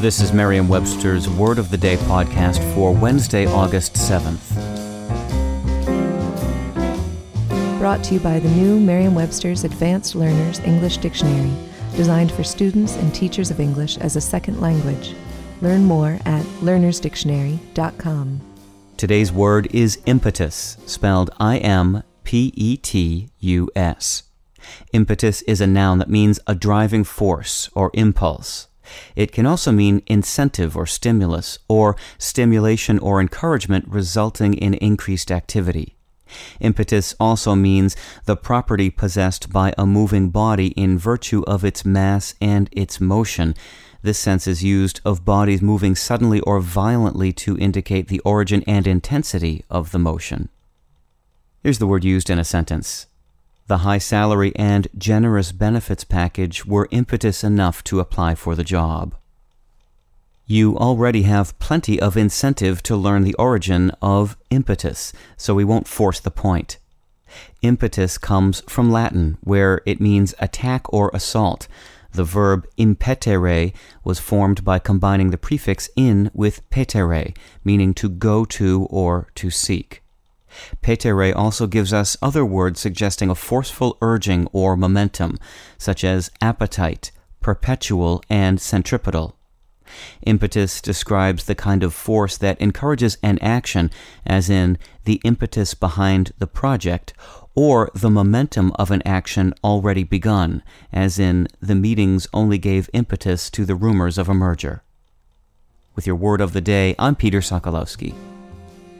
This is Merriam-Webster's Word of the Day podcast for Wednesday, August 7th. Brought to you by the new Merriam-Webster's Advanced Learners English Dictionary, designed for students and teachers of English as a second language. Learn more at learnersdictionary.com. Today's word is impetus, spelled I-M-P-E-T-U-S. Impetus is a noun that means a driving force or impulse. It can also mean incentive or stimulus, or stimulation or encouragement resulting in increased activity. Impetus also means the property possessed by a moving body in virtue of its mass and its motion. This sense is used of bodies moving suddenly or violently to indicate the origin and intensity of the motion. Here's the word used in a sentence. The high salary and generous benefits package were impetus enough to apply for the job. You already have plenty of incentive to learn the origin of impetus, so we won't force the point. Impetus comes from Latin, where it means attack or assault. The verb impetere was formed by combining the prefix in with petere, meaning to go to or to seek. Petere also gives us other words suggesting a forceful urging or momentum, such as appetite, perpetual, and centripetal. Impetus describes the kind of force that encourages an action, as in the impetus behind the project, or the momentum of an action already begun, as in the meetings only gave impetus to the rumors of a merger. With your word of the day, I'm Peter Sokolowski.